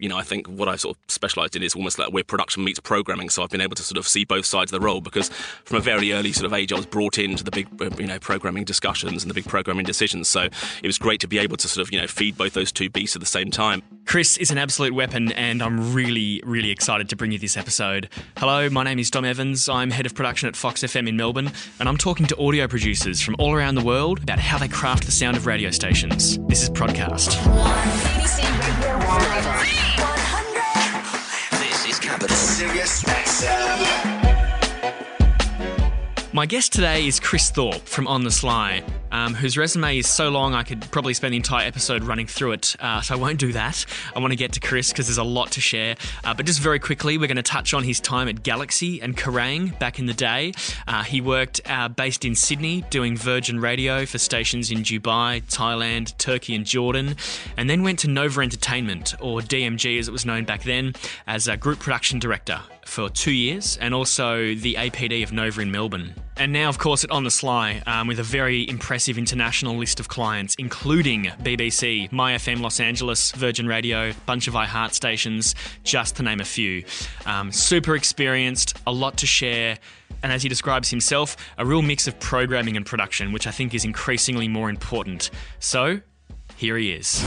you know, I think what I sort of specialised in is almost like where production meets programming. So I've been able to sort of see both sides of the role, because from a very early sort of age, I was brought into the big, you know, programming discussions and the big programming decisions. So it was great to be able to sort of, you know, feed both those two beasts at the same time. Chris is an absolute weapon, and I'm really, really excited to bring you this episode. Hello, my name is Dom Evans. I'm head of production at Fox FM in Melbourne, and I'm talking to audio producers from all around the world about how they craft the sound of radio stations. This is Prodcast. This is Capital Sirius XM. My guest today is Chris Thorpe from On The Sly, whose resume is so long I could probably spend the entire episode running through it, so I won't do that. I want to get to Chris because there's a lot to share. But just very quickly, we're going to touch on his time at Galaxy and Kerrang! Back in the day. He worked based in Sydney doing Virgin Radio for stations in Dubai, Thailand, Turkey and Jordan, and then went to Nova Entertainment, or DMG as it was known back then, as a group production director for 2 years, and also the APD of Nova in Melbourne. And now, of course, at On The Sly, with a very impressive international list of clients, including BBC, My FM Los Angeles, Virgin Radio, bunch of iHeart stations, just to name a few. Super experienced, a lot to share, and as he describes himself, a real mix of programming and production, which I think is increasingly more important. So, here he is.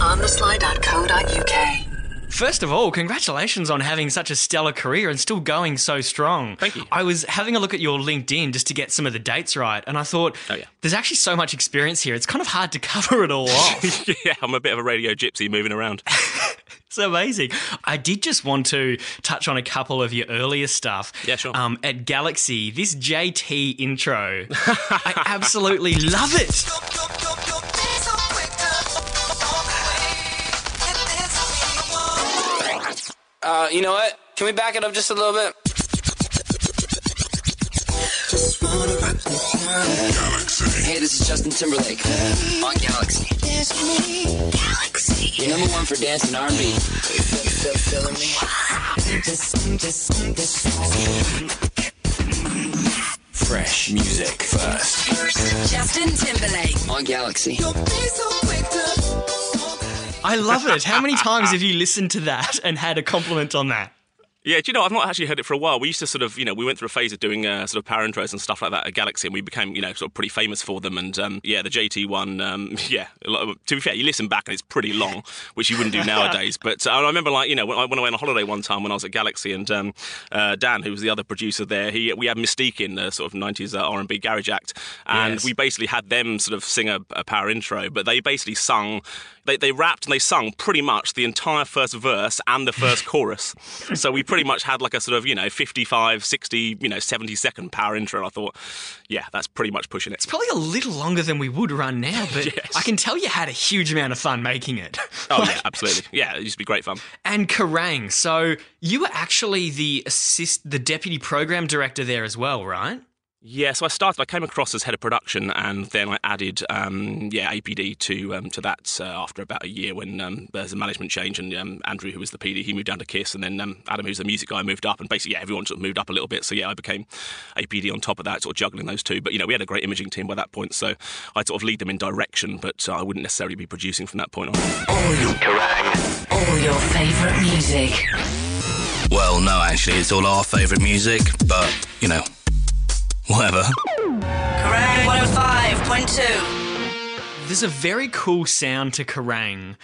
onthesly.co.uk. First of all, congratulations on having such a stellar career and still going so strong. Thank you. I was having a look at your LinkedIn just to get some of the dates right, and I thought, there's actually so much experience here, it's kind of hard to cover it all off. Yeah, I'm a bit of a radio gypsy moving around. It's amazing. I did just want to touch on a couple of your earlier stuff. Yeah, sure. At Galaxy, this JT intro, I absolutely love it. You know what? Can we back it up just a little bit? Galaxy. Hey, this is Justin Timberlake on Galaxy. Galaxy. You're number one for dance and R&B. Feeling me? Fresh music first. Justin Timberlake on Galaxy. I love it. How many times have you listened to that and had a compliment on that? Yeah, do you know, I've not actually heard it for a while. We used to sort of, you know, we went through a phase of doing sort of power intros and stuff like that at Galaxy, and we became, you know, sort of pretty famous for them. And, yeah, the JT one, yeah, to be fair, you listen back and it's pretty long, which you wouldn't do nowadays. But I remember, like, you know, when I went on holiday one time when I was at Galaxy, and Dan, who was the other producer there, we had Mystique in the sort of 90s R&B garage act. And yes, we basically had them sort of sing a power intro, but they basically sung... They rapped and they sung pretty much the entire first verse and the first chorus. So we pretty much had like a sort of, you know, 55, 60, you know, 70-second power intro. I thought, yeah, that's pretty much pushing it. It's probably a little longer than we would run now, but yes, I can tell you had a huge amount of fun making it. Oh, yeah, absolutely. Yeah, it used to be great fun. And Kerrang! So you were actually the deputy program director there as well, right? Yeah, so I came across as head of production, and then I added, APD to that after about a year when there's a management change, and Andrew, who was the PD, he moved down to Kiss, and then Adam, who's the music guy, moved up, and basically, yeah, everyone sort of moved up a little bit. So, yeah, I became APD on top of that, sort of juggling those two. But, you know, we had a great imaging team by that point, so I'd sort of lead them in direction, but I wouldn't necessarily be producing from that point on. All your Kerrang! All your favourite music. Well, no, actually, it's all our favourite music, but, you know... Whatever. Kerrang! 105.2. There's a very cool sound to Kerrang!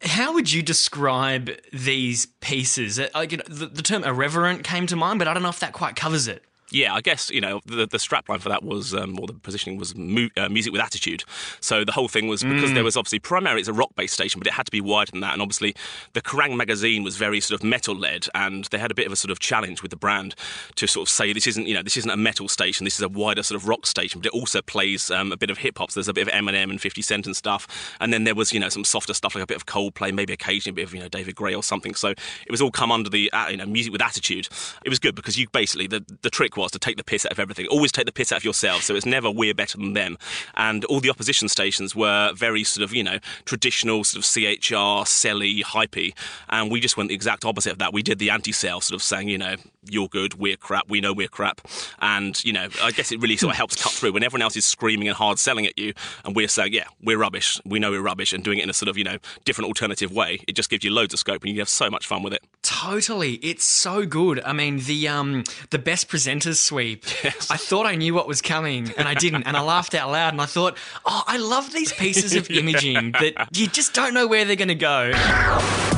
How would you describe these pieces? Like, you know, the term irreverent came to mind, but I don't know if that quite covers it. Yeah, I guess, you know, the strapline for that was, or the positioning was music with attitude. So the whole thing was, because there was obviously, primarily it's a rock-based station, but it had to be wider than that. And obviously the Kerrang! Magazine was very sort of metal-led, and they had a bit of a sort of challenge with the brand to sort of say, this isn't a metal station, this is a wider sort of rock station, but it also plays a bit of hip-hop. So there's a bit of Eminem and 50 Cent and stuff. And then there was, you know, some softer stuff, like a bit of Coldplay, maybe occasionally a bit of, you know, David Gray or something. So it was all come under the, you know, music with attitude. It was good because you basically, the trick was to take the piss out of everything. Always take the piss out of yourself, so it's never we're better than them. And all the opposition stations were very sort of, you know, traditional sort of CHR, selly, hypey. And we just went the exact opposite of that. We did the anti-self, sort of saying, you know, you're good, we're crap, we know we're crap. And, you know, I guess it really sort of helps cut through when everyone else is screaming and hard selling at you and we're saying, yeah, we're rubbish, we know we're rubbish, and doing it in a sort of, you know, different alternative way. It just gives you loads of scope and you have so much fun with it. Totally. It's so good. I mean, the best presenters sweep. Yes. I thought I knew what was coming and I didn't, and I laughed out loud and I thought, oh, I love these pieces of imaging that you just don't know where they're going to go.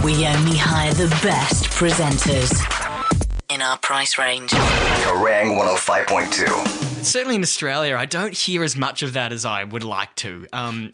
We only hire the best presenters in our price range. Kerrang! 105.2. Certainly in Australia, I don't hear as much of that as I would like to.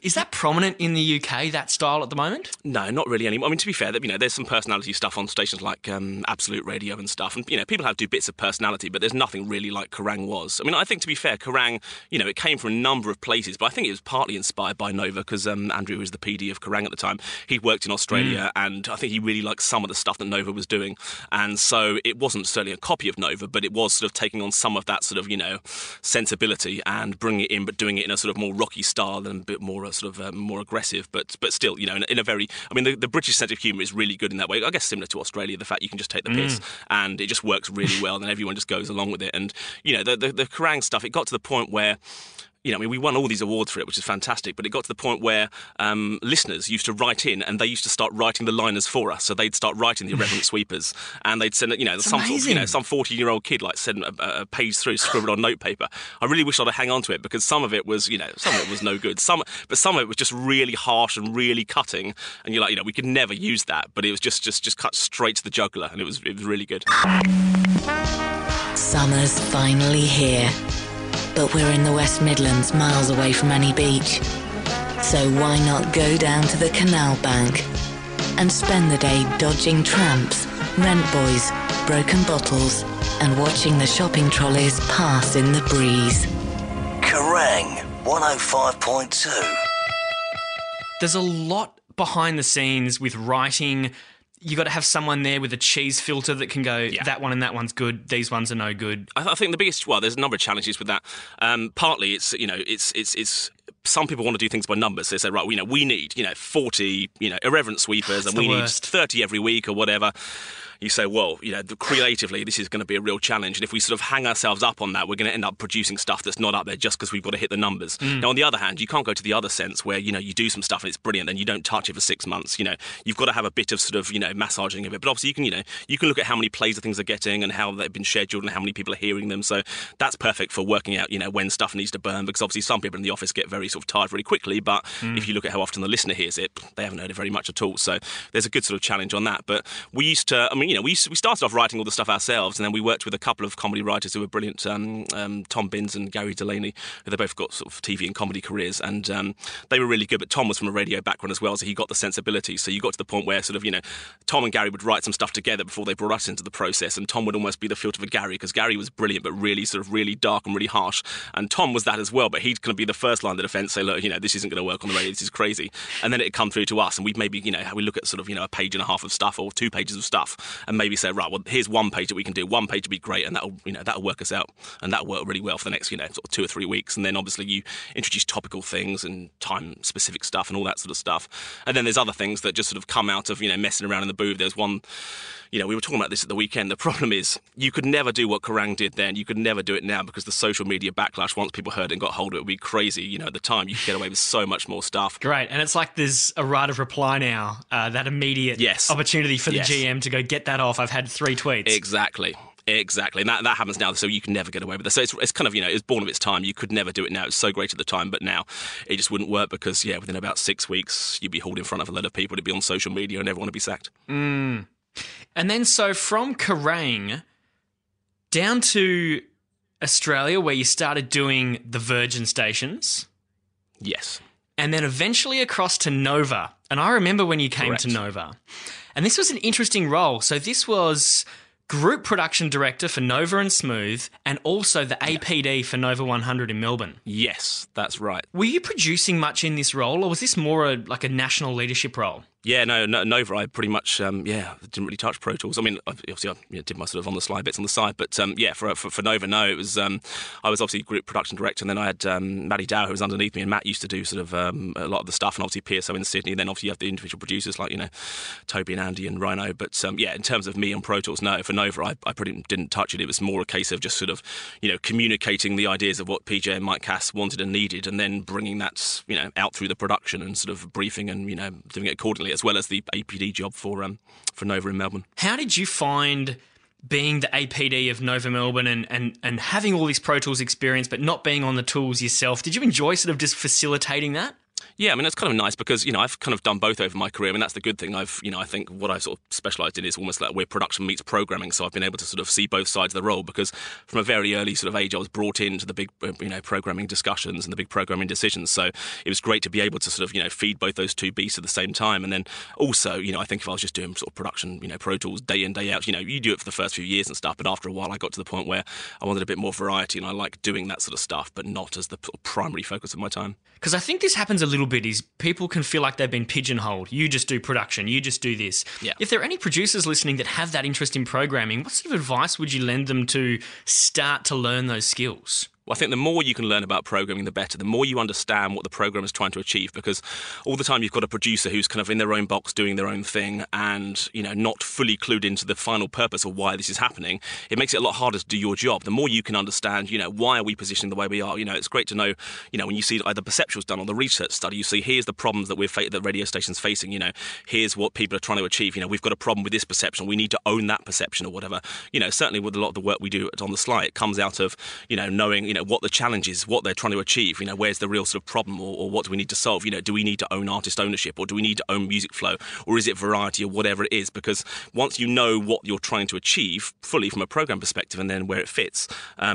Is that prominent in the UK, that style, at the moment? No, not really anymore. I mean, to be fair, you know, there's some personality stuff on stations like Absolute Radio and stuff, and, you know, people have do bits of personality, but there's nothing really like Kerrang! Was. I mean, I think, to be fair, Kerrang!, you know, it came from a number of places, but I think it was partly inspired by Nova, because Andrew, who was the PD of Kerrang! At the time, he worked in Australia, and I think he really liked some of the stuff that Nova was doing, and so it wasn't certainly a copy of Nova, but it was sort of taking on some of that sort of, you know, sensibility and bringing it in, but doing it in a sort of more rocky style and a bit more sort of more aggressive, but still, you know, in a very, I mean, the British sense of humour is really good in that way. I guess similar to Australia, the fact you can just take the piss and it just works really well, and everyone just goes along with it. And, you know, the Kerrang! Stuff, it got to the point where, you know, I mean, we won all these awards for it, which is fantastic, but it got to the point where listeners used to write in, and they used to start writing the liners for us. So they'd start writing the irreverent sweepers, and they'd send, you know, it's some sort of, you know, some 14-year-old kid like send a page through scribbled on notepaper. I really wish I'd hang on to it, because some of it was, you know, some of it was no good. Some of it was just really harsh and really cutting, and you're like, you know, we could never use that, but it was just cut straight to the jugular, and it was really good. Summer's finally here. But we're in the West Midlands, miles away from any beach. So why not go down to the canal bank and spend the day dodging tramps, rent boys, broken bottles, and watching the shopping trolleys pass in the breeze. Kerrang! 105.2. There's a lot behind the scenes with writing. You've got to have someone there with a cheese filter that can go, yeah, that one and that one's good, these ones are no good. I think the biggest, well, there's a number of challenges with that. Partly it's, you know, it's some people want to do things by numbers. They say, right, you know, we need, you know, 40, you know, irreverent sweepers, that's, and we need 30 every week or whatever. You say, well, you know, creatively, this is going to be a real challenge. And if we sort of hang ourselves up on that, we're going to end up producing stuff that's not up there just because we've got to hit the numbers. Now, on the other hand, you can't go to the other sense where, you know, you do some stuff and it's brilliant and you don't touch it for 6 months. You know, you've got to have a bit of sort of, you know, massaging of it. But obviously, you can look at how many plays the things are getting and how they've been scheduled and how many people are hearing them. So that's perfect for working out, you know, when stuff needs to burn, because obviously some people in the office get very sort of tired very quickly. But if you look at how often the listener hears it, they haven't heard it very much at all. So there's a good sort of challenge on that. But we used to, I mean, you know, we started off writing all the stuff ourselves, and then we worked with a couple of comedy writers who were brilliant, Tom Binns and Gary Delaney, who they both got sort of TV and comedy careers, and they were really good, but Tom was from a radio background as well, so he got the sensibility. So you got to the point where sort of, you know, Tom and Gary would write some stuff together before they brought us into the process, and Tom would almost be the filter for Gary, because Gary was brilliant, but really sort of really dark and really harsh, and Tom was that as well, but he'd kind of be the first line of defence, say, look, you know, this isn't going to work on the radio, this is crazy, and then it'd come through to us, and we'd maybe, you know, we look at sort of, you know, a page and a half of stuff or 2 pages of stuff, and maybe say, right, well, here's one page that we can do. One page would be great, and that'll work us out, and that'll work really well for the next, you know, sort of 2 or 3 weeks. And then obviously you introduce topical things and time-specific stuff and all that sort of stuff. And then there's other things that just sort of come out of, you know, messing around in the booth. There's one, you know, we were talking about this at the weekend. The problem is you could never do what Kerrang! Did then. You could never do it now, because the social media backlash, once people heard it and got hold of it, would be crazy. You know, at the time, you could get away with so much more stuff. Great. And it's like there's a right of reply now, that immediate opportunity for the GM to go, get that off, I've had 3 tweets. Exactly. And that happens now, so you can never get away with it. So it's kind of, you know, it was born of its time. You could never do it now. It's so great at the time, but now it just wouldn't work, because, yeah, within about 6 weeks, you'd be hauled in front of a lot of people, it'd be on social media, and everyone would be sacked. And then so from Kerrang! Down to Australia, where you started doing the Virgin stations. Yes. And then eventually across to Nova. And I remember when you came to Nova. And this was an interesting role. So this was group production director for Nova and Smooth, and also the APD for Nova 100 in Melbourne. Yes, that's right. Were you producing much in this role, or was this more like a national leadership role? Yeah, no, Nova, I pretty much, didn't really touch Pro Tools. I mean, obviously, I did my sort of on the slide bits on the side, but for Nova, no, it was, I was obviously group production director, and then I had Matty Dow, who was underneath me, and Matt used to do sort of a lot of the stuff, and obviously PSO in Sydney, and then obviously you have the individual producers like, Toby and Andy and Rhino, but in terms of me on Pro Tools, no, for Nova, I pretty didn't touch it. It was more a case of just sort of, communicating the ideas of what PJ and Mike Cass wanted and needed, and then bringing that, out through the production and sort of briefing and, doing it accordingly, as well as the APD job for Nova in Melbourne. How did you find being the APD of Nova Melbourne and having all this Pro Tools experience but not being on the tools yourself? Did you enjoy sort of just facilitating that? Yeah, it's kind of nice because, I've kind of done both over my career. That's the good thing. I think what I've sort of specialised in is almost like where production meets programming. So I've been able to sort of see both sides of the role, because from a very early sort of age, I was brought into the big, programming discussions and the big programming decisions. So it was great to be able to sort of, feed both those two beasts at the same time. And then also, I think if I was just doing sort of production, Pro Tools day in, day out, you do it for the first few years and stuff. But after a while, I got to the point where I wanted a bit more variety, and I like doing that sort of stuff, but not as the sort of primary focus of my time. Because I think this happens a little bit, is people can feel like they've been pigeonholed. You just do production, you just do this. Yeah. If there are any producers listening that have that interest in programming, what sort of advice would you lend them to start to learn those skills? Well, I think the more you can learn about programming, the better. The more you understand what the program is trying to achieve, because all the time you've got a producer who's kind of in their own box doing their own thing and, not fully clued into the final purpose or why this is happening. It makes it a lot harder to do your job. The more you can understand, why are we positioning the way we are? It's great to know, when you see like the perceptuals done on the research study, you see here's the problems that that radio station's facing, here's what people are trying to achieve. We've got a problem with this perception. We need to own that perception or whatever. Certainly with a lot of the work we do on the Sly, it comes out of, knowing, what the challenge is, what they're trying to achieve, where's the real sort of problem, or what do we need to solve? Do we need to own artist ownership, or do we need to own music flow, or is it variety, or whatever it is? Because once you know what you're trying to achieve fully from a program perspective and then where it fits,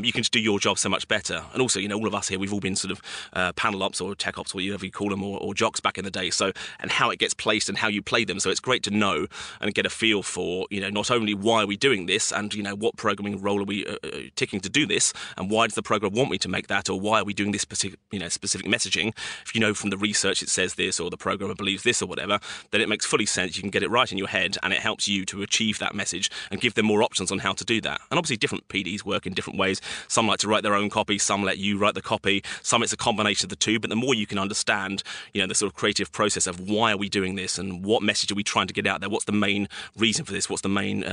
you can just do your job so much better. And also, all of us here, we've all been sort of panel ops or tech ops, or whatever you call them, or jocks back in the day. So, and how it gets placed and how you play them. So it's great to know and get a feel for, not only why are we doing this and, what programming role are we ticking to do this, and why does the program want me to make that, or why are we doing this particular, specific messaging? If from the research it says this, or the programmer believes this, or whatever, then it makes fully sense. You can get it right in your head, and it helps you to achieve that message and give them more options on how to do that. And obviously different PDs work in different ways. Some like to write their own copy, some let you write the copy, some it's a combination of the two. But the more you can understand, the sort of creative process of why are we doing this, and what message are we trying to get out there, what's the main reason for this, what's the main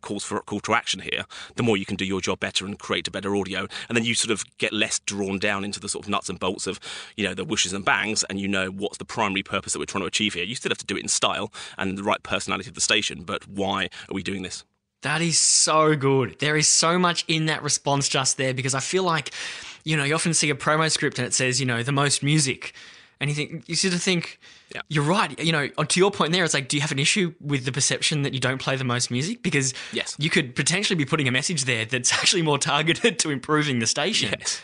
call to action here, the more you can do your job better and create a better audio. And then you sort of get less drawn down into the sort of nuts and bolts of, the whooshes and bangs, and what's the primary purpose that we're trying to achieve here. You still have to do it in style and the right personality of the station, but why are we doing this? That is so good. There is so much in that response just there, because I feel like, you often see a promo script and it says, the most music. And you sort of think, yeah, you're right. To your point there, it's like, do you have an issue with the perception that you don't play the most music? Because yes, you could potentially be putting a message there that's actually more targeted to improving the station. Yes.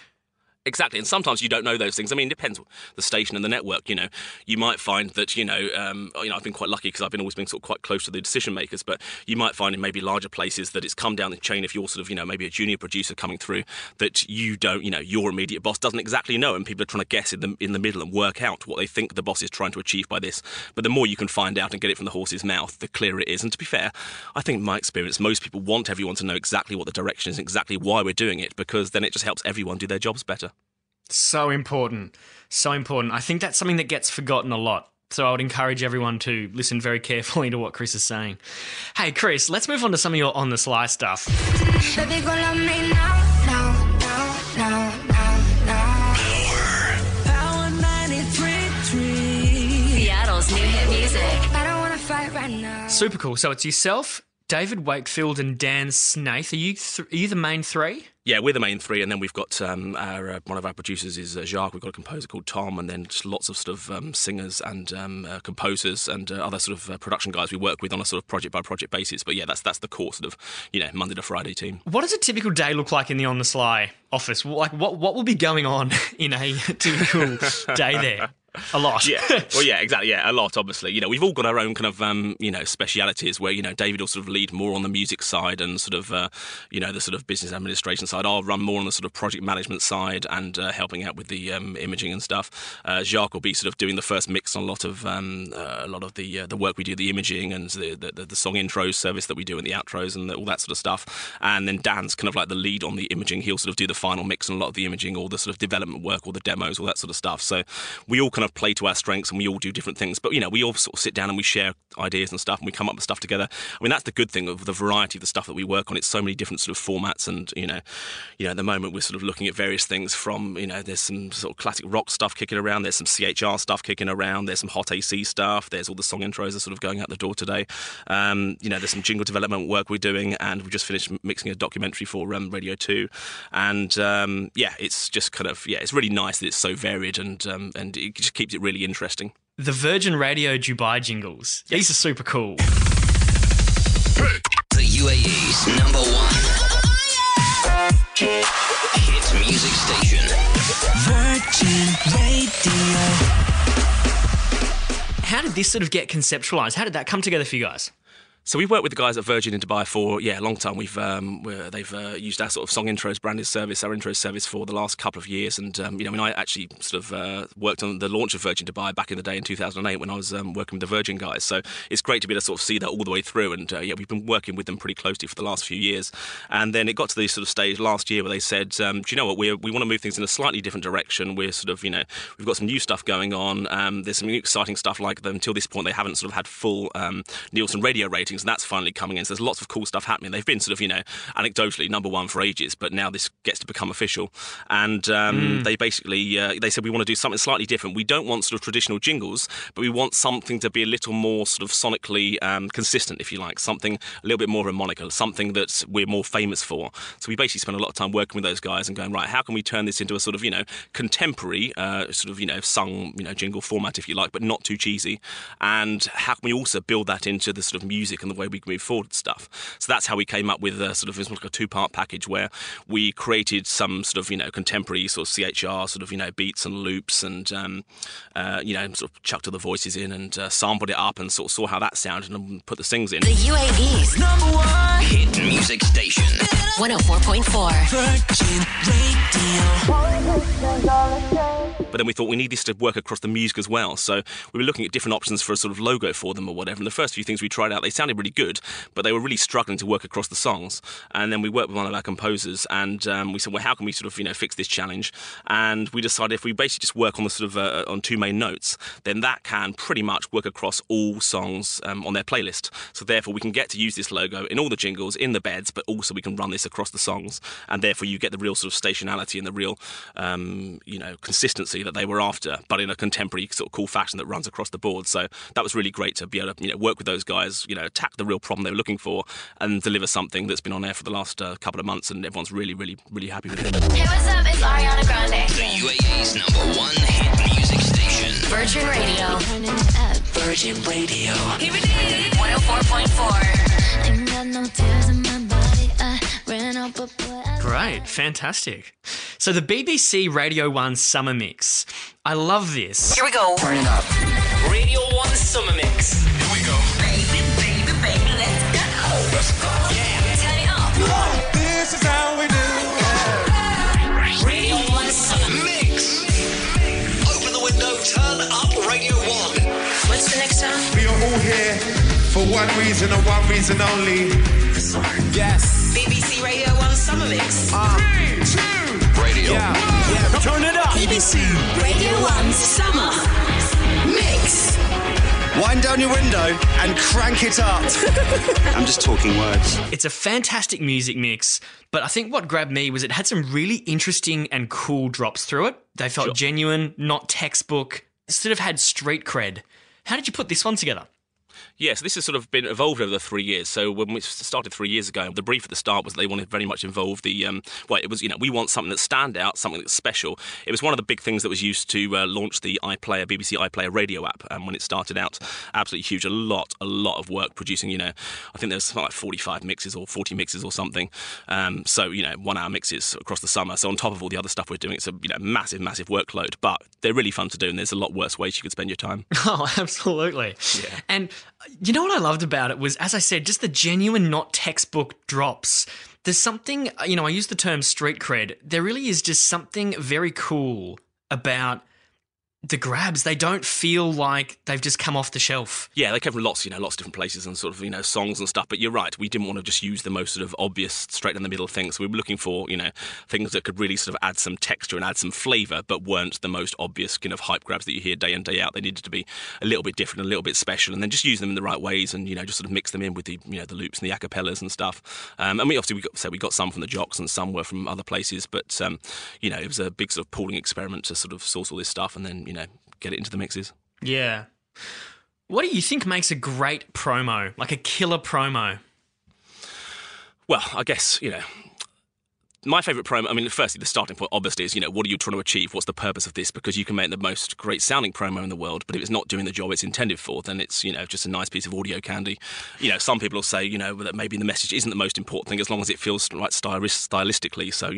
Exactly, and sometimes you don't know those things. It depends on the station and the network. You might find that I've been quite lucky because I've always been sort of quite close to the decision makers. But you might find in maybe larger places that it's come down the chain. If you're sort of maybe a junior producer coming through, that you don't your immediate boss doesn't exactly know, and people are trying to guess in the middle and work out what they think the boss is trying to achieve by this. But the more you can find out and get it from the horse's mouth, the clearer it is. And to be fair, I think in my experience, most people want everyone to know exactly what the direction is, and exactly why we're doing it, because then it just helps everyone do their jobs better. So important. So important. I think that's something that gets forgotten a lot. So I would encourage everyone to listen very carefully to what Chris is saying. Hey, Chris, let's move on to some of your On The Sly stuff. Seattle's new hit music. I don't want to fight right now. Super cool. So it's yourself, David Wakefield and Dan Snaith. Are you the main three? Yeah, we're the main three, and then we've got one of our producers is Jacques. We've got a composer called Tom, and then just lots of sort of singers and composers and other sort of production guys we work with on a sort of project by project basis. But yeah, that's the core sort of Monday to Friday team. What does a typical day look like in the On the Sly office? Like what will be going on in a typical day there? A lot. Yeah. Well, yeah, exactly. Yeah, a lot, obviously. You know, we've all got our own kind of, you know, specialities where, you know, David will sort of lead more on the music side and sort of, you know, the sort of business administration side. I'll run more on the sort of project management side and helping out with the imaging and stuff. Jacques will be sort of doing the first mix on a lot of the work we do, the imaging and the song intro service that we do and the outros and all that sort of stuff. And then Dan's kind of like the lead on the imaging. He'll sort of do the final mix and a lot of the imaging, all the sort of development work, all the demos, all that sort of stuff. So we all kind of play to our strengths and we all do different things, but you know, we all sort of sit down and we share ideas and stuff and we come up with stuff together. I mean, that's the good thing of the variety of the stuff that we work on. It's so many different sort of formats, and you know at the moment we're sort of looking at various things from, you know, there's some sort of classic rock stuff kicking around, there's some CHR stuff kicking around, there's some Hot AC stuff, there's all the song intros are sort of going out the door today. You know, there's some jingle development work we're doing, and we just finished mixing a documentary for Radio 2, and yeah, it's just kind of, yeah, it's really nice that it's so varied and it just keeps it really interesting. The Virgin Radio Dubai jingles. Yes. These are super cool. The UAE's number one hit music station. Virgin Radio. How did this sort of get conceptualized? How did that come together for you guys? So we've worked with the guys at Virgin in Dubai for, yeah, a long time. We've they've used our sort of song intros branded service, our intro service for the last couple of years. And you know, when I actually sort of worked on the launch of Virgin Dubai back in the day in 2008 when I was working with the Virgin guys. So it's great to be able to sort of see that all the way through. And yeah, we've been working with them pretty closely for the last few years. And then it got to this sort of stage last year where they said, do you know what, we want to move things in a slightly different direction. We're sort of, you know, we've got some new stuff going on. There's some new exciting stuff, like them. Until this point they haven't sort of had full Nielsen radio ratings. And that's finally coming in. So there's lots of cool stuff happening. They've been sort of, you know, anecdotally number one for ages, but now this gets to become official. And they basically, they said, we want to do something slightly different. We don't want sort of traditional jingles, but we want something to be a little more sort of sonically consistent, if you like, something a little bit more of a moniker, something that we're more famous for. So we basically spent a lot of time working with those guys and going, right, how can we turn this into a sort of, you know, contemporary sort of, you know, sung, you know, jingle format, if you like, but not too cheesy. And how can we also build that into the sort of music and the way we move forward and stuff. So that's how we came up with a sort of like a two-part package where we created some sort of, you know, contemporary sort of CHR sort of, you know, beats and loops and, you know, sort of chucked all the voices in and sampled it up and sort of saw how that sounded and put the sings in. The UAE's number one hit music station. 104.4 Radio. But then we thought we need this to work across the music as well. So we were looking at different options for a sort of logo for them or whatever. And the first few things we tried out, they sounded really good, but they were really struggling to work across the songs. And then we worked with one of our composers and we said, well, how can we sort of, you know, fix this challenge? And we decided if we basically just work on the sort of on two main notes, then that can pretty much work across all songs on their playlist. So therefore we can get to use this logo in all the jingles, in the beds, but also we can run this across the songs, and therefore you get the real sort of stationality and the real you know, consistency that they were after, but in a contemporary sort of cool fashion that runs across the board. So that was really great to be able to, you know, work with those guys, you know, attack the real problem they were looking for and deliver something that's been on air for the last couple of months, and everyone's really, really, really happy with it. Hey, what's up? It's Ariana Grande. The UAE's number one hit music station. Virgin Radio. Turn it up. Virgin Radio. Here it is. 104.4. Ain't got no tears in my body. I ran out, but boy, great. Fantastic. So the BBC Radio 1 Summer Mix. I love this. Here we go. Turn it up. Radio 1 Summer Mix. Here we go. Yeah. Turn it up. Oh, this is how we do it. Radio 1 Summer Mix. Open the window, turn up Radio 1. What's the next song? We are all here for one reason and one reason only. The song. Yes. BBC Radio 1 Summer Mix. 3, 2, Radio. Yeah. Yeah. Turn it up. BBC Radio 1 Summer Mix. Wind down your window and crank it up. I'm just talking words. It's a fantastic music mix, but I think what grabbed me was it had some really interesting and cool drops through it. They felt genuine, not textbook, sort of had street cred. How did you put this one together? Yeah, so this has sort of been evolved over the 3 years. So when we started 3 years ago, the brief at the start was they wanted very much involve the, it was, we want something that's stand out, something that's special. It was one of the big things that was used to launch the iPlayer, BBC iPlayer radio app. And when it started out, absolutely huge, a lot of work producing, I think there was something like 45 mixes or 40 mixes or something. So, 1 hour mixes across the summer. So on top of all the other stuff we're doing, it's a massive, massive workload, but they're really fun to do. And there's a lot worse ways you could spend your time. Oh, absolutely. Yeah. And you know what I loved about it was, as I said, just the genuine, not textbook drops. There's something, I use the term street cred. There really is just something very cool about the grabs. They don't feel like they've just come off the shelf. Yeah, they came from lots of different places and sort of, songs and stuff. But you're right, we didn't want to just use the most sort of obvious, straight down the middle things. We were looking for, things that could really sort of add some texture and add some flavour, but weren't the most obvious kind of hype grabs that you hear day in, day out. They needed to be a little bit different, a little bit special, and then just use them in the right ways and, just sort of mix them in with the, the loops and the acapellas and stuff. And we got some from the Jocks and some were from other places, but, it was a big sort of pooling experiment to sort of source all this stuff and then, get it into the mixes. Yeah. What do you think makes a great promo, like a killer promo? Well, I guess, my favourite promo, firstly, the starting point, obviously, is, what are you trying to achieve? What's the purpose of this? Because you can make the most great-sounding promo in the world, but if it's not doing the job it's intended for, then it's, just a nice piece of audio candy. Some people will say, that maybe the message isn't the most important thing as long as it feels right stylistically. So,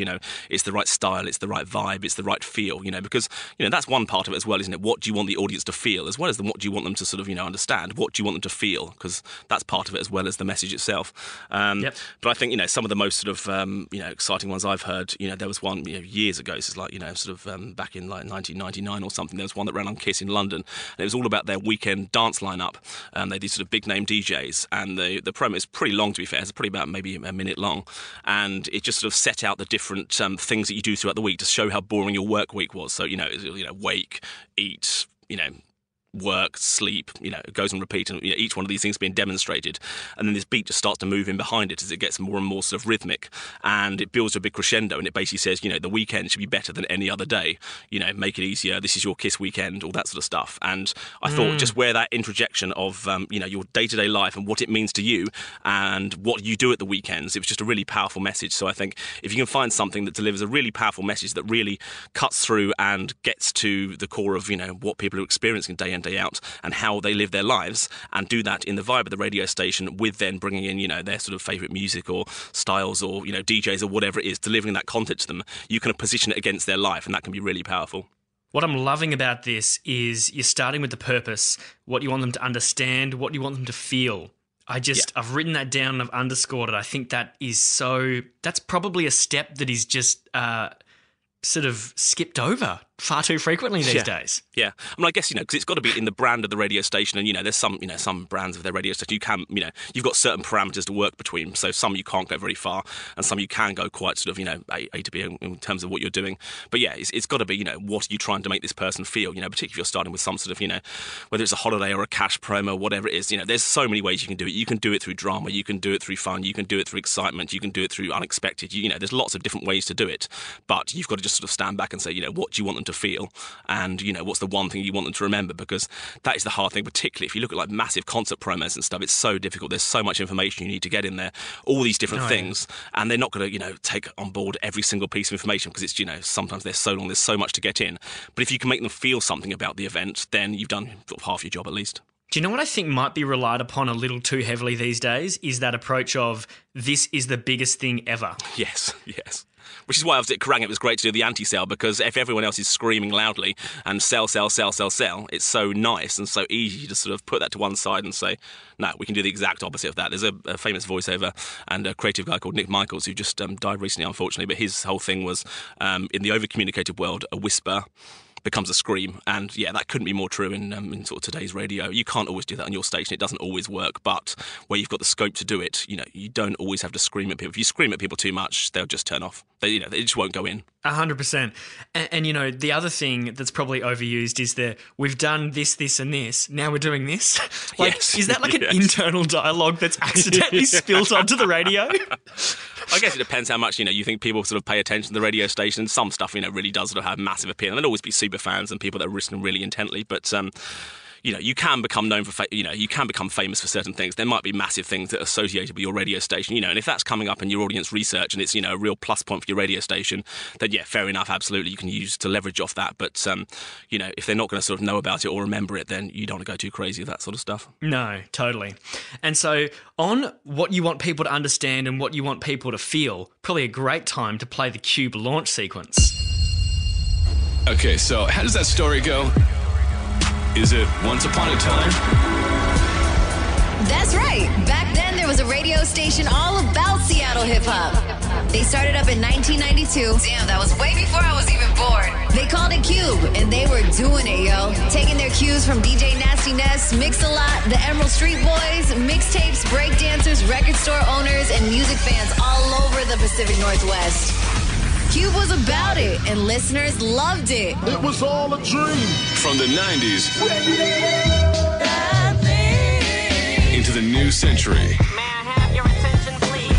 it's the right style, it's the right vibe, it's the right feel, because, that's one part of it as well, isn't it? What do you want the audience to feel as well as what do you want them to sort of, understand? What do you want them to feel? Because that's part of it as well as the message itself. Yep. But I think, some of the most sort of, exciting ones I've heard, there was one years ago, this is like, back in like 1999 or something, there was one that ran on Kiss in London, and it was all about their weekend dance lineup. They did sort of big name DJs, and the promo is pretty long, to be fair. It's pretty about maybe a minute long, and it just sort of set out the different things that you do throughout the week to show how boring your work week was. So, wake, eat, work, sleep, it goes on repeat, and each one of these things being demonstrated, and then this beat just starts to move in behind it as it gets more and more sort of rhythmic, and it builds to a big crescendo, and it basically says, the weekend should be better than any other day, make it easier, this is your Kiss weekend, all that sort of stuff. And I thought just where that interjection of your day-to-day life and what it means to you and what you do at the weekends, it was just a really powerful message. So I think if you can find something that delivers a really powerful message that really cuts through and gets to the core of what people are experiencing day in, day out, and how they live their lives, and do that in the vibe of the radio station with then bringing in their sort of favourite music or styles or DJs or whatever it is, delivering that content to them, you can position it against their life, and that can be really powerful. What I'm loving about this is you're starting with the purpose, what you want them to understand, what you want them to feel. I've written that down and I've underscored it. I think that is that's probably a step that is just sort of skipped over far too frequently these days. Yeah. I guess, because it's got to be in the brand of the radio station, and, there's some, some brands of their radio station, you can, you've got certain parameters to work between, so some you can't go very far, and some you can go quite sort of, A to B in terms of what you're doing. But yeah, it's got to be, what are you trying to make this person feel, particularly if you're starting with some sort of, whether it's a holiday or a cash promo, whatever it is, there's so many ways you can do it. You can do it through drama, you can do it through fun, you can do it through excitement, you can do it through unexpected, there's lots of different ways to do it, but you've got to just sort of stand back and say, what do you want them to feel, and what's the one thing you want them to remember, because that is the hard thing, particularly if you look at like massive concert promos and stuff. It's so difficult, there's so much information you need to get in there, all these different things, and they're not going to take on board every single piece of information, because it's sometimes they're so long, there's so much to get in. But if you can make them feel something about the event, then you've done sort of half your job at least. Do you know what I think might be relied upon a little too heavily these days is that approach of this is the biggest thing ever. Yes. Which is why I was at Kerrang! It was great to do the anti-sell, because if everyone else is screaming loudly and sell, it's so nice and so easy to sort of put that to one side and say, no, we can do the exact opposite of that. There's a famous voiceover and a creative guy called Nick Michaels who just died recently, unfortunately, but his whole thing was in the over-communicated world, a whisper becomes a scream. And yeah, that couldn't be more true in sort of today's radio. You can't always do that on your station, it doesn't always work, but where you've got the scope to do it, you don't always have to scream at people. If you scream at people too much, they'll just turn off. They just won't go in. 100%. And the other thing that's probably overused is that we've done this, this and this, now we're doing this. Yes. Is that like an internal dialogue that's accidentally spilled onto the radio? I guess it depends how much, you think people sort of pay attention to the radio station. Some stuff, really does sort of have massive appeal. And there'll always be super fans and people that are listening really intently. But you know, you can become known for, you can become famous for certain things. There might be massive things that are associated with your radio station, you know, and if that's coming up in your audience research and it's, you know, a real plus point for your radio station, then yeah, fair enough, absolutely, you can use to leverage off that. But, you know, if they're not going to sort of know about it or remember it, then you don't want to go too crazy with that sort of stuff. No, totally. And so on what you want people to understand and what you want people to feel, probably a great time to play the Cube launch sequence. Okay, so how does that story go? Is it once upon a time? That's right. Back then, there was a radio station all about Seattle hip-hop. They started up in 1992. Damn, that was way before I was even born. They called it Cube, and they were doing it, yo. Taking their cues from DJ Nasty Ness, Mix-a-Lot, the Emerald Street Boys, mixtapes, breakdancers, record store owners, and music fans all over the Pacific Northwest. Cube was about it, and listeners loved it. It was all a dream. From the 90s into the new century. May I have your attention, please?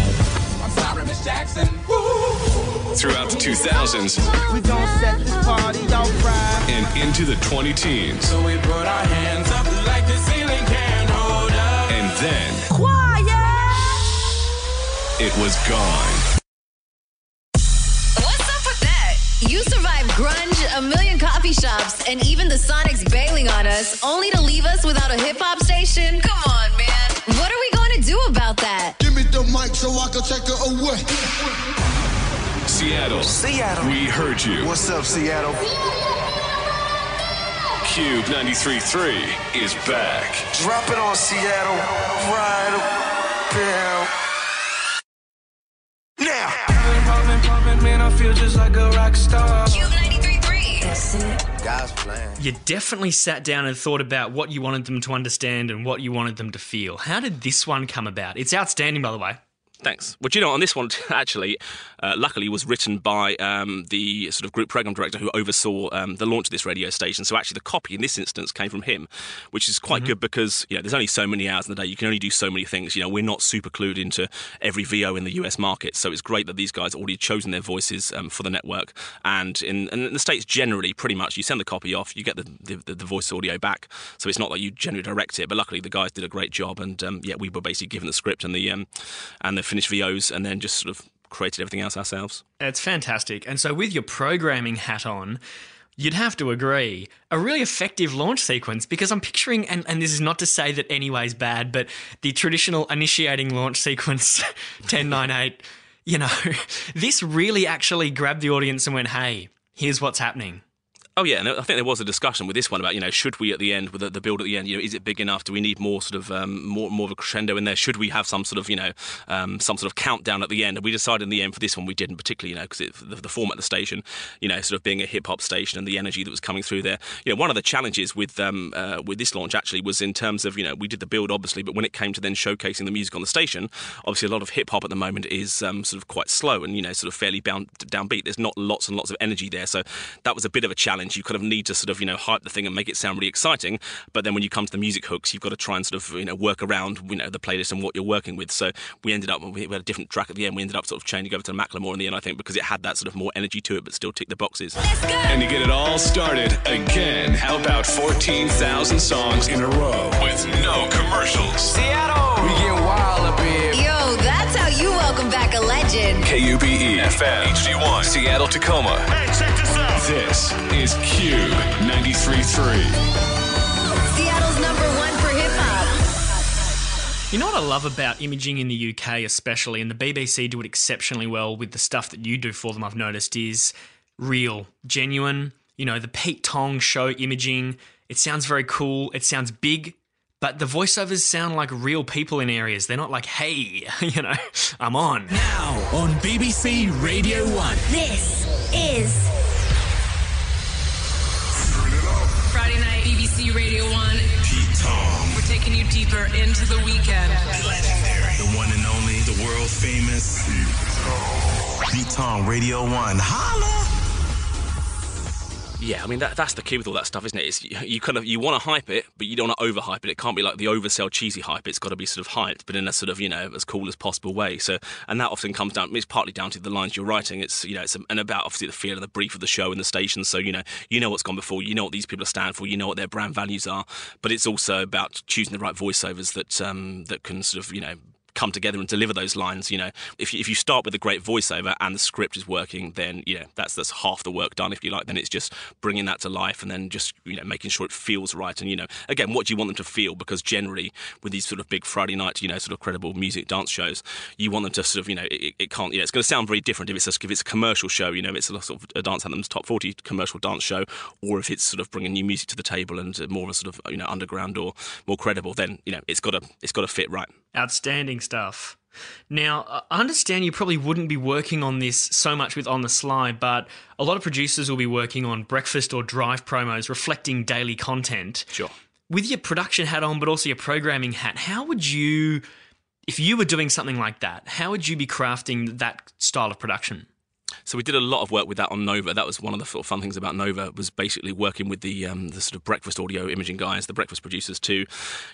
I'm sorry, Miss Jackson. Throughout the 2000s. We gonna set this party off right. And into the 2010s. So we put our hands up like the ceiling can't hold up. And then. Quiet! It was gone. You survived grunge, a million coffee shops, and even the Sonics bailing on us, only to leave us without a hip-hop station? Come on, man. What are we going to do about that? Give me the mic so I can take it away. Seattle. Seattle. We heard you. What's up, Seattle? Cube 93.3 is back. Drop it on Seattle. Right down. Now. Man, I feel just like a rock star. Cube 93.3. That's it. God's plan. You definitely sat down and thought about what you wanted them to understand and what you wanted them to feel. How did this one come about? It's outstanding, by the way. Thanks. Well, do you know, on this one, actually, luckily was written by the sort of group program director who oversaw the launch of this radio station. So actually the copy in this instance came from him, which is quite good because, you know, there's only so many hours in the day. You can only do so many things. You know, we're not super clued into every VO in the US market. So it's great that these guys already chosen their voices for the network. And in the States generally, pretty much, you send the copy off, you get the voice audio back. So it's not like you generally direct it. But luckily the guys did a great job. And yeah, we were basically given the script and the finished VOs and then just sort of created everything else ourselves. It's fantastic. And so with your programming hat on, you'd have to agree, a really effective launch sequence, because I'm picturing, and this is not to say that anyway's bad, but the traditional initiating launch sequence, 10, 9, 8, you know, this really actually grabbed the audience and went, hey, here's what's happening. Oh, yeah, and I think there was a discussion with this one about, you know, should we at the end, with the build at the end, you know, is it big enough? Do we need more sort of more of a crescendo in there? Should we have some sort of, you know, some sort of countdown at the end? And we decided in the end for this one we didn't particularly, you know, because the format of the station, you know, sort of being a hip-hop station and the energy that was coming through there. You know, one of the challenges with this launch actually was in terms of, you know, we did the build obviously, but when it came to then showcasing the music on the station, obviously a lot of hip-hop at the moment is sort of quite slow and, you know, sort of fairly downbeat. There's not lots and lots of energy there. So that was a bit of a challenge. You kind of need to sort of, you know, hype the thing and make it sound really exciting. But then when you come to the music hooks, you've got to try and sort of, you know, work around, you know, the playlist and what you're working with. So we ended up, we had a different track at the end. We ended up sort of changing over to Macklemore in the end, I think, because it had that sort of more energy to it, but still ticked the boxes. And to get it all started again, how about 14,000 songs in a row with no commercials? Seattle, we get wild up here. Yo, that's how you welcome back a legend. KUBE FM HD1 Seattle Tacoma. Hey, check this out. This is Cube 93.3. Seattle's number one for hip-hop. You know what I love about imaging in the UK especially, and the BBC do it exceptionally well with the stuff that you do for them, I've noticed, is real, genuine. You know, the Pete Tong show imaging, it sounds very cool, it sounds big, but the voiceovers sound like real people in areas. They're not like, hey, you know, I'm on. Now on BBC Radio 1. This is... BBC Radio 1. Pete Tong. We're taking you deeper into the weekend. Legendary. The one and only, the world famous Pete Tong. Pete Tong Radio 1. Holla! Yeah, I mean, that's the key with all that stuff, isn't it? It's, you kind of, you want to hype it, but you don't want to overhype it. It can't be like the oversell cheesy hype. It's got to be sort of hyped, but in a sort of, you know, as cool as possible way. So, and that often comes down, it's partly down to the lines you're writing. It's, you know, it's and about obviously the feel and the brief of the show and the station. So, you know what's gone before, you know what these people stand for, you know what their brand values are. But it's also about choosing the right voiceovers that that can sort of, you know, come together and deliver those lines. You know, if you start with a great voiceover and the script is working, then that's half the work done, if you like. Then it's just bringing that to life and then just, you know, making sure it feels right. And, you know, again, what do you want them to feel? Because generally with these sort of big Friday night, you know, sort of credible music dance shows, you want them to sort of, you know, it can't, you know, it's going to sound very different if it's a commercial show, you know, if it's a sort of a Dance Anthem's Top 40 commercial dance show, or if it's sort of bringing new music to the table and more of a sort of, you know, underground or more credible, then, you know, it's got to fit right. Outstanding stuff. Now, I understand you probably wouldn't be working on this so much with On The Sly, but a lot of producers will be working on breakfast or drive promos reflecting daily content. Sure. With your production hat on, but also your programming hat, how would you, if you were doing something like that, how would you be crafting that style of production? So we did a lot of work with that on Nova. That was one of the sort of fun things about Nova, was basically working with the sort of breakfast audio imaging guys, the breakfast producers, to,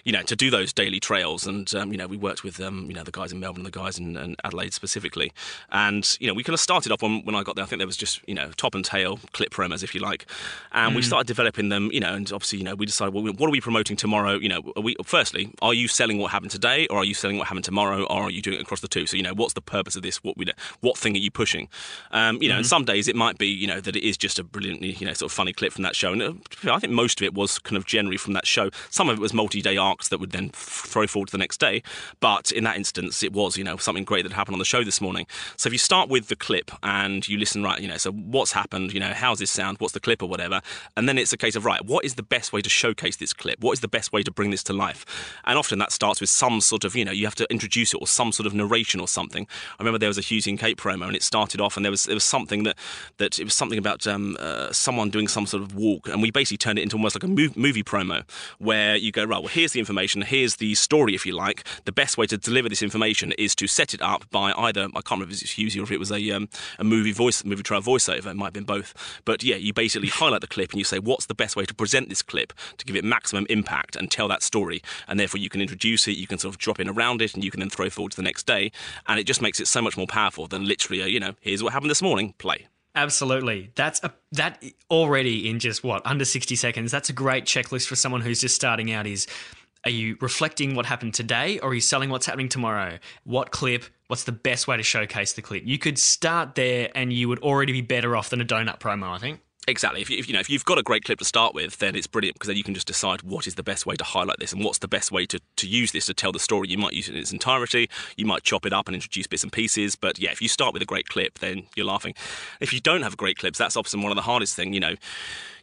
you know, to do those daily trails. And you know, we worked with you know, the guys in Melbourne, the guys in Adelaide specifically. And you know, we kind of started off when I got there. I think there was just, you know, top and tail clip promos, if you like, and we started developing them. You know, and obviously, you know, we decided, well, what are we promoting tomorrow? You know, firstly, are you selling what happened today, or are you selling what happened tomorrow, or are you doing it across the two? So, you know, what's the purpose of this? What thing are you pushing? You know, and some days it might be, you know, that it is just a brilliantly, you know, sort of funny clip from that show. And I think most of it was kind of generally from that show. Some of it was multi-day arcs that would then throw forward to the next day. But in that instance, it was, you know, something great that happened on the show this morning. So if you start with the clip and you listen, right, you know, so what's happened, you know, how's this sound, what's the clip or whatever. And then it's a case of, right, what is the best way to showcase this clip? What is the best way to bring this to life? And often that starts with some sort of, you know, you have to introduce it or some sort of narration or something. I remember there was a Hughes and Kate promo and it started off and there was something that it was something about someone doing some sort of walk, and we basically turned it into almost like a movie promo where you go, right, well, here's the information, here's the story, if you like. The best way to deliver this information is to set it up by either, I can't remember if it's Hughes or if it was a movie trial voiceover. It might have been both, but yeah, you basically highlight the clip and you say, what's the best way to present this clip to give it maximum impact and tell that story? And therefore you can introduce it, you can sort of drop in around it, and you can then throw forward to the next day. And it just makes it so much more powerful than literally you know, here's what happened this morning, play. Absolutely. That already in just under 60 seconds, that's a great checklist for someone who's just starting out. Are you reflecting what happened today, or are you selling what's happening tomorrow? What clip? What's the best way to showcase the clip? You could start there and you would already be better off than a donut promo, I think. Exactly. If you've got a great clip to start with, then it's brilliant, because then you can just decide what is the best way to highlight this and what's the best way to use this to tell the story. You might use it in its entirety, you might chop it up and introduce bits and pieces, but yeah, if you start with a great clip, then you're laughing. If you don't have great clips, that's often one of the hardest things, you know.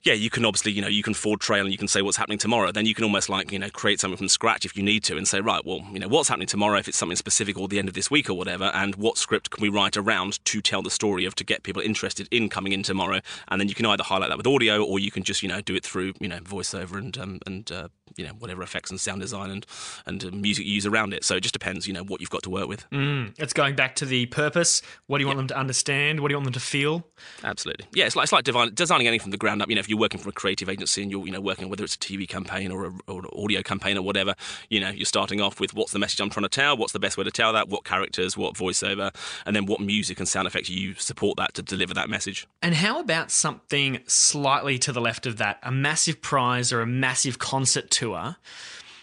Yeah, you can obviously, you know, you can forward trail and you can say what's happening tomorrow. Then you can almost like, you know, create something from scratch if you need to and say, right, well, you know, what's happening tomorrow if it's something specific or the end of this week or whatever, and what script can we write around to tell the story of to get people interested in coming in tomorrow. And then you can either highlight that with audio, or you can just, you know, do it through, you know, voiceover and you know, whatever effects and sound design and music you use around it. So it just depends, you know, what you've got to work with. It's going back to the purpose. What do you want them to understand? What do you want them to feel? Absolutely. Yeah, it's like designing anything from the ground up. You know, if you're working for a creative agency and you're, you know, working whether it's a TV campaign or an audio campaign or whatever, you know, you're starting off with what's the message I'm trying to tell, what's the best way to tell that, what characters, what voiceover, and then what music and sound effects you support that to deliver that message. And how about something slightly to the left of that, a massive prize or a massive concert tour?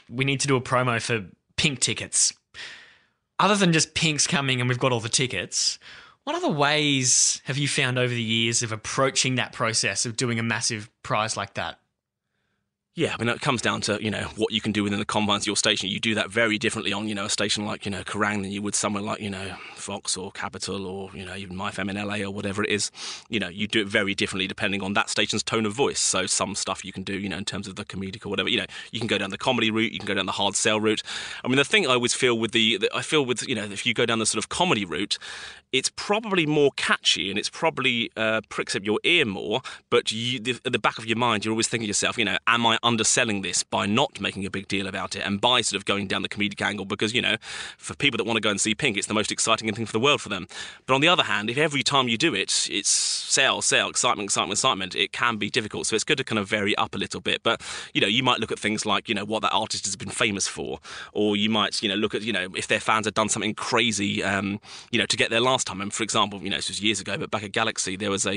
We need to do a promo for Pink tickets. Other than just Pink's coming and we've got all the tickets, what other ways have you found over the years of approaching that process of doing a massive prize like that? Yeah, I mean, it comes down to, you know, what you can do within the confines of your station. You do that very differently on, you know, a station like, you know, Kerrang! Than you would somewhere like, you know, Fox or Capital or, you know, even My FM in LA or whatever it is. You know, you do it very differently depending on that station's tone of voice. So some stuff you can do, you know, in terms of the comedic or whatever, you know, you can go down the comedy route, you can go down the hard sell route. I mean, the thing I always feel with you know, if you go down the sort of comedy route, it's probably more catchy and it's probably pricks up your ear more, but at the back of your mind, you're always thinking to yourself, you know, am I underselling this by not making a big deal about it and by sort of going down the comedic angle because, you know, for people that want to go and see Pink, it's the most exciting thing for the world for them. But on the other hand, if every time you do it, it's sell, excitement, it can be difficult. So it's good to kind of vary up a little bit. But, you know, you might look at things like, you know, what that artist has been famous for, or you might, you know, look at, you know, if their fans have done something crazy, you know, to get there last time. And for example, you know, this was years ago, but back at Galaxy, there was a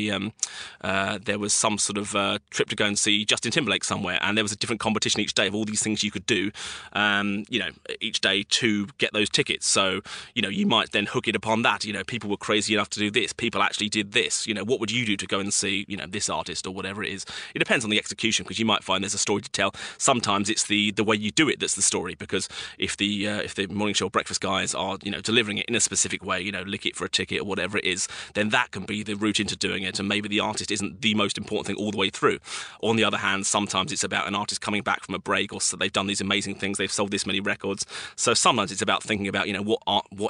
there was some sort of trip to go and see Justin Timberlake somewhere, and there was a different competition each day of all these things you could do, you know, each day to get those tickets. So, you know, you might then hook it upon that. You know, people were crazy enough to do this. People actually did this. You know, what would you do to go and see, you know, this artist or whatever it is? It depends on the execution, because you might find there's a story to tell. Sometimes it's the way you do it that's the story, because if the morning show breakfast guys are, you know, delivering it in a specific way, you know, lick it for a ticket or whatever it is, then that can be the route into doing it, and maybe the artist isn't the most important thing all the way through. On the other hand, sometimes it's about an artist coming back from a break, or so they've done these amazing things, they've sold this many records. So sometimes it's about thinking about, you know, what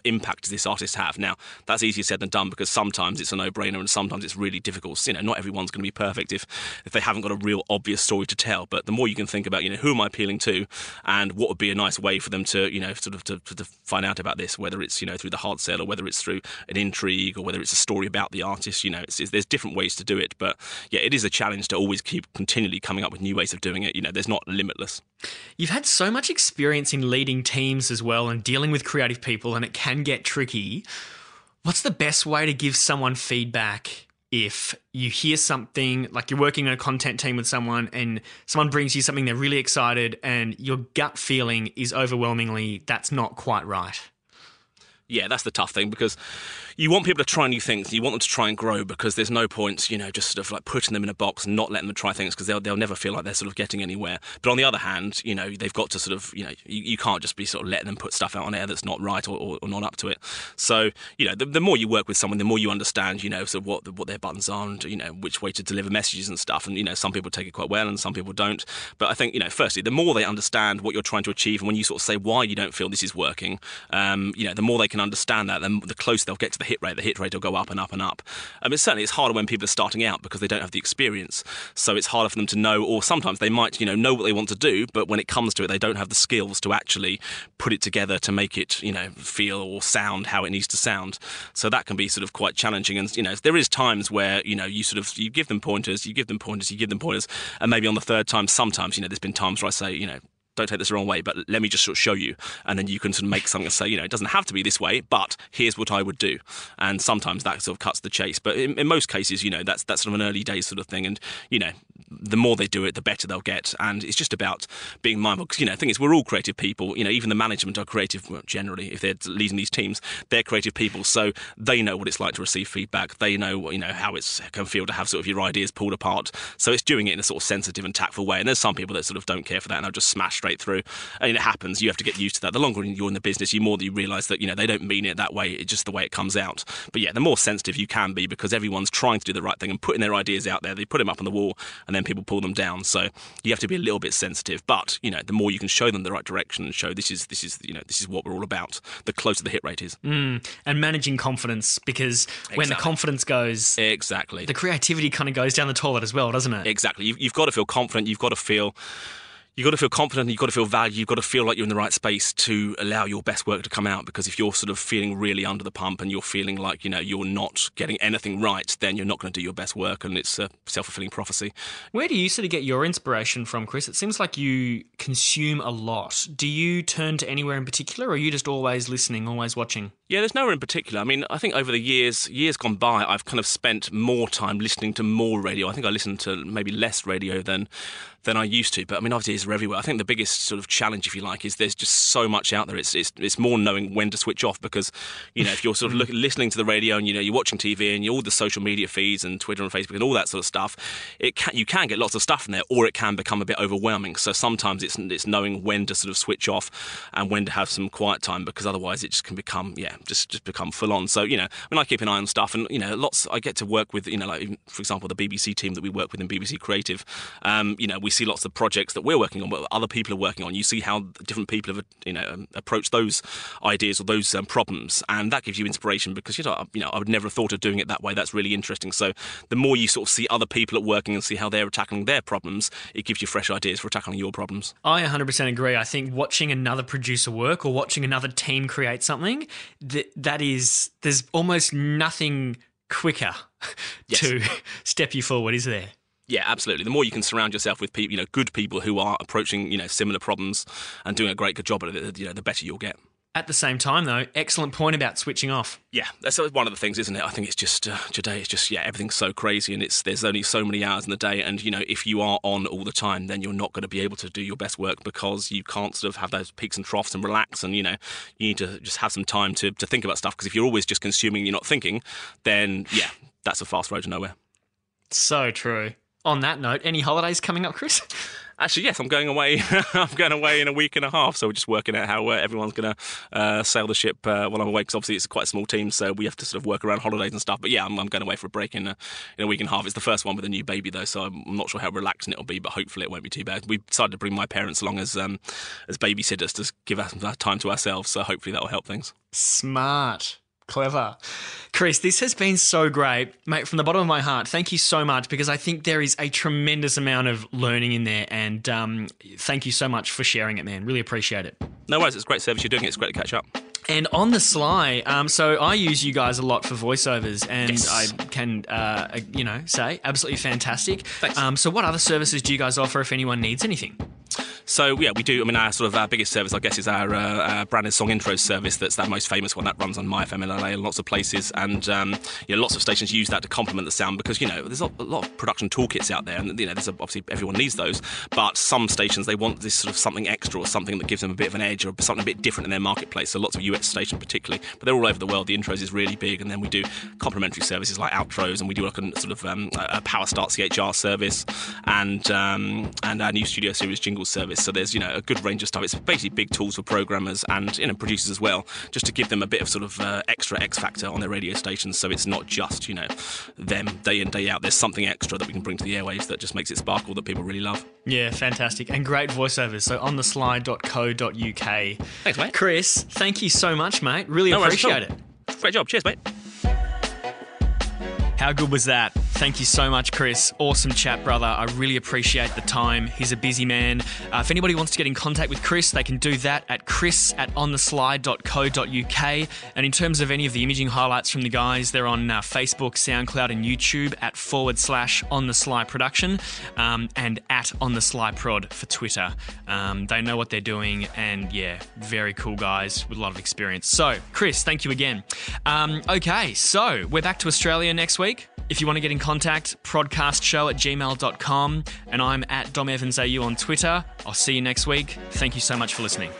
impact does this artist have? Now, that's easier said than done, because sometimes it's a no-brainer and sometimes it's really difficult. You know, not everyone's going to be perfect if they haven't got a real obvious story to tell. But the more you can think about, you know, who am I appealing to, and what would be a nice way for them to, you know, sort of to find out about this, whether it's, you know, through the hard sell, or whether it's through an intrigue, or whether it's a story about the artist. You know, there's different ways to do it. But yeah, it is a challenge to always keep continually coming up with new ways of doing it. You know, there's not limitless. You've had so much experience in leading teams as well and dealing with creative people, and it can get tricky. What's the best way to give someone feedback if you hear something, like you're working on a content team with someone and someone brings you something they're really excited and your gut feeling is overwhelmingly that's not quite right? Yeah, that's the tough thing, because you want people to try new things. You want them to try and grow, because there's no point, you know, just sort of like putting them in a box and not letting them try things, because they'll never feel like they're sort of getting anywhere. But on the other hand, you know, they've got to sort of, you know, you can't just be sort of letting them put stuff out on air that's not right or not up to it. So, you know, the more you work with someone, the more you understand, you know, sort of what their buttons are and, you know, which way to deliver messages and stuff. And, you know, some people take it quite well and some people don't. But I think, you know, firstly, the more they understand what you're trying to achieve, and when you sort of say why you don't feel this is working, you know, the more they can understand that, then the closer they'll get to the hit rate will go up and up and up. It's harder when people are starting out, because they don't have the experience, so it's harder for them to know, or sometimes they might, you know what they want to do, but when it comes to it, they don't have the skills to actually put it together to make it, you know, feel or sound how it needs to sound. So that can be sort of quite challenging. And, you know, there is times where, you know, you sort of, you give them pointers, and maybe on the third time, sometimes, you know, there's been times where I say, you know, don't take this the wrong way, but let me just sort of show you, and then you can sort of make something and say, you know, it doesn't have to be this way, but here's what I would do. And sometimes that sort of cuts the chase, but in most cases, you know, that's sort of an early days sort of thing, and, you know, the more they do it, the better they'll get. And it's just about being mindful, because, you know, the thing is, we're all creative people. You know, even the management are creative, well, generally, if they're leading these teams, they're creative people, so they know what it's like to receive feedback. They know, you know, how it can feel to have sort of your ideas pulled apart. So it's doing it in a sort of sensitive and tactful way. And there's some people that sort of don't care for that, and they'll just smash straight through. And it happens. You have to get used to that. The longer you're in the business, the more that you realise that, you know, they don't mean it that way. It's just the way it comes out. But yeah, the more sensitive you can be, because everyone's trying to do the right thing and putting their ideas out there. They put them up on the wall, and then people pull them down. So you have to be a little bit sensitive. But, you know, the more you can show them the right direction and show this is you know, this is what we're all about, the closer the hit rate is. And managing confidence, because when the confidence goes, the creativity kind of goes down the toilet as well, doesn't it? Exactly. You've got to feel confident. You've got to feel confident, you've got to feel valued, you've got to feel like you're in the right space to allow your best work to come out. Because if you're sort of feeling really under the pump and you're feeling like, you know, you're not getting anything right, then you're not going to do your best work, and it's a self-fulfilling prophecy. Where do you sort of get your inspiration from, Chris? It seems like you consume a lot. Do you turn to anywhere in particular, or are you just always listening, always watching? Yeah, there's nowhere in particular. I mean, I think over the years gone by, I've kind of spent more time listening to more radio. I think I listen to maybe less radio than I used to. But I mean, obviously, it's everywhere. I think the biggest sort of challenge, if you like, is there's just so much out there. It's more knowing when to switch off, because, you know, if you're sort of listening to the radio and, you know, you're watching TV and all the social media feeds and Twitter and Facebook and all that sort of stuff, you can get lots of stuff in there, or it can become a bit overwhelming. So sometimes it's knowing when to sort of switch off and when to have some quiet time, because otherwise it just can become, yeah, just become full on. So, you know, I mean, I keep an eye on stuff, and, you know, lots, I get to work with, you know, like, for example, the BBC team that we work with in BBC Creative. You know, we see lots of projects that we're working on, but other people are working on. You see how different people have, you know, approached those ideas or those problems, and that gives you inspiration, because, you know, I would never have thought of doing it that way. That's really interesting. So the more you sort of see other people at working and see how they're tackling their problems, it gives you fresh ideas for tackling your problems. I 100% agree. I think watching another producer work or watching another team create something, that is, there's almost nothing quicker yes. to step you forward, is there? Yeah, absolutely. The more you can surround yourself with people, you know, good people who are approaching, you know, similar problems and doing a good job at it, you know, the better you'll get. At the same time, though, excellent point about switching off. Yeah, that's one of the things, isn't it? I think it's just, today it's just, yeah, everything's so crazy, and there's only so many hours in the day, and, you know, if you are on all the time, then you're not going to be able to do your best work, because you can't sort of have those peaks and troughs and relax, and, you know, you need to just have some time to think about stuff, because if you're always just consuming and you're not thinking, then, yeah, that's a fast road to nowhere. So true. On that note, any holidays coming up, Chris? Actually, yes, I'm going away. I'm going away in a week and a half, so we're just working out how everyone's going to sail the ship while I'm away, because obviously it's quite a small team, so we have to sort of work around holidays and stuff. But yeah, I'm going away for a break in a week and a half. It's the first one with a new baby, though, so I'm not sure how relaxing it'll be, but hopefully it won't be too bad. We've decided to bring my parents along as babysitters to give us time to ourselves, so hopefully that'll help things. Smart. Clever. Chris, this has been so great. Mate, from the bottom of my heart, thank you so much, because I think there is a tremendous amount of learning in there, and thank you so much for sharing it, man. Really appreciate it. No worries. It's great service you're doing. It's great to catch up. And on the sly, so I use you guys a lot for voiceovers, and yes. I can, you know, say absolutely fantastic. Thanks. So what other services do you guys offer if anyone needs anything? So, yeah, we do. I mean, our sort of biggest service, I guess, is our branded song intro service. That's that most famous one that runs on My FM in LA and lots of places. And, you know, lots of stations use that to complement the sound, because, you know, there's a lot of production toolkits out there, and, you know, there's obviously everyone needs those. But some stations, they want this sort of something extra or something that gives them a bit of an edge or something a bit different in their marketplace. So lots of US stations particularly, but they're all over the world. The intros is really big. And then we do complementary services like outros, and we do like a sort of a Power Start CHR service, and our new studio series jingle service. So there's, you know, a good range of stuff. It's basically big tools for programmers and, you know, producers as well, just to give them a bit of sort of extra X factor on their radio stations. So it's not just, you know, them day in, day out. There's something extra that we can bring to the airwaves that just makes it sparkle, that people really love. Yeah, fantastic. And great voiceovers. So onthesly.co.uk. Thanks, mate. Chris, thank you so much, mate. Really appreciate it. Great job. Cheers, mate. How good was that? Thank you so much, Chris. Awesome chat, brother. I really appreciate the time. He's a busy man. If anybody wants to get in contact with Chris, they can do that at chris@onthesly.co.uk. And in terms of any of the imaging highlights from the guys, they're on Facebook, SoundCloud and YouTube at /ontheslyproduction and at ontheslyprod for Twitter. They know what they're doing, and, yeah, very cool guys with a lot of experience. So, Chris, thank you again. Okay, so we're back to Australia next week. If you want to get in contact, prodcastshow@gmail.com, and I'm at Dom Evans AU on Twitter. I'll see you next week. Thank you so much for listening.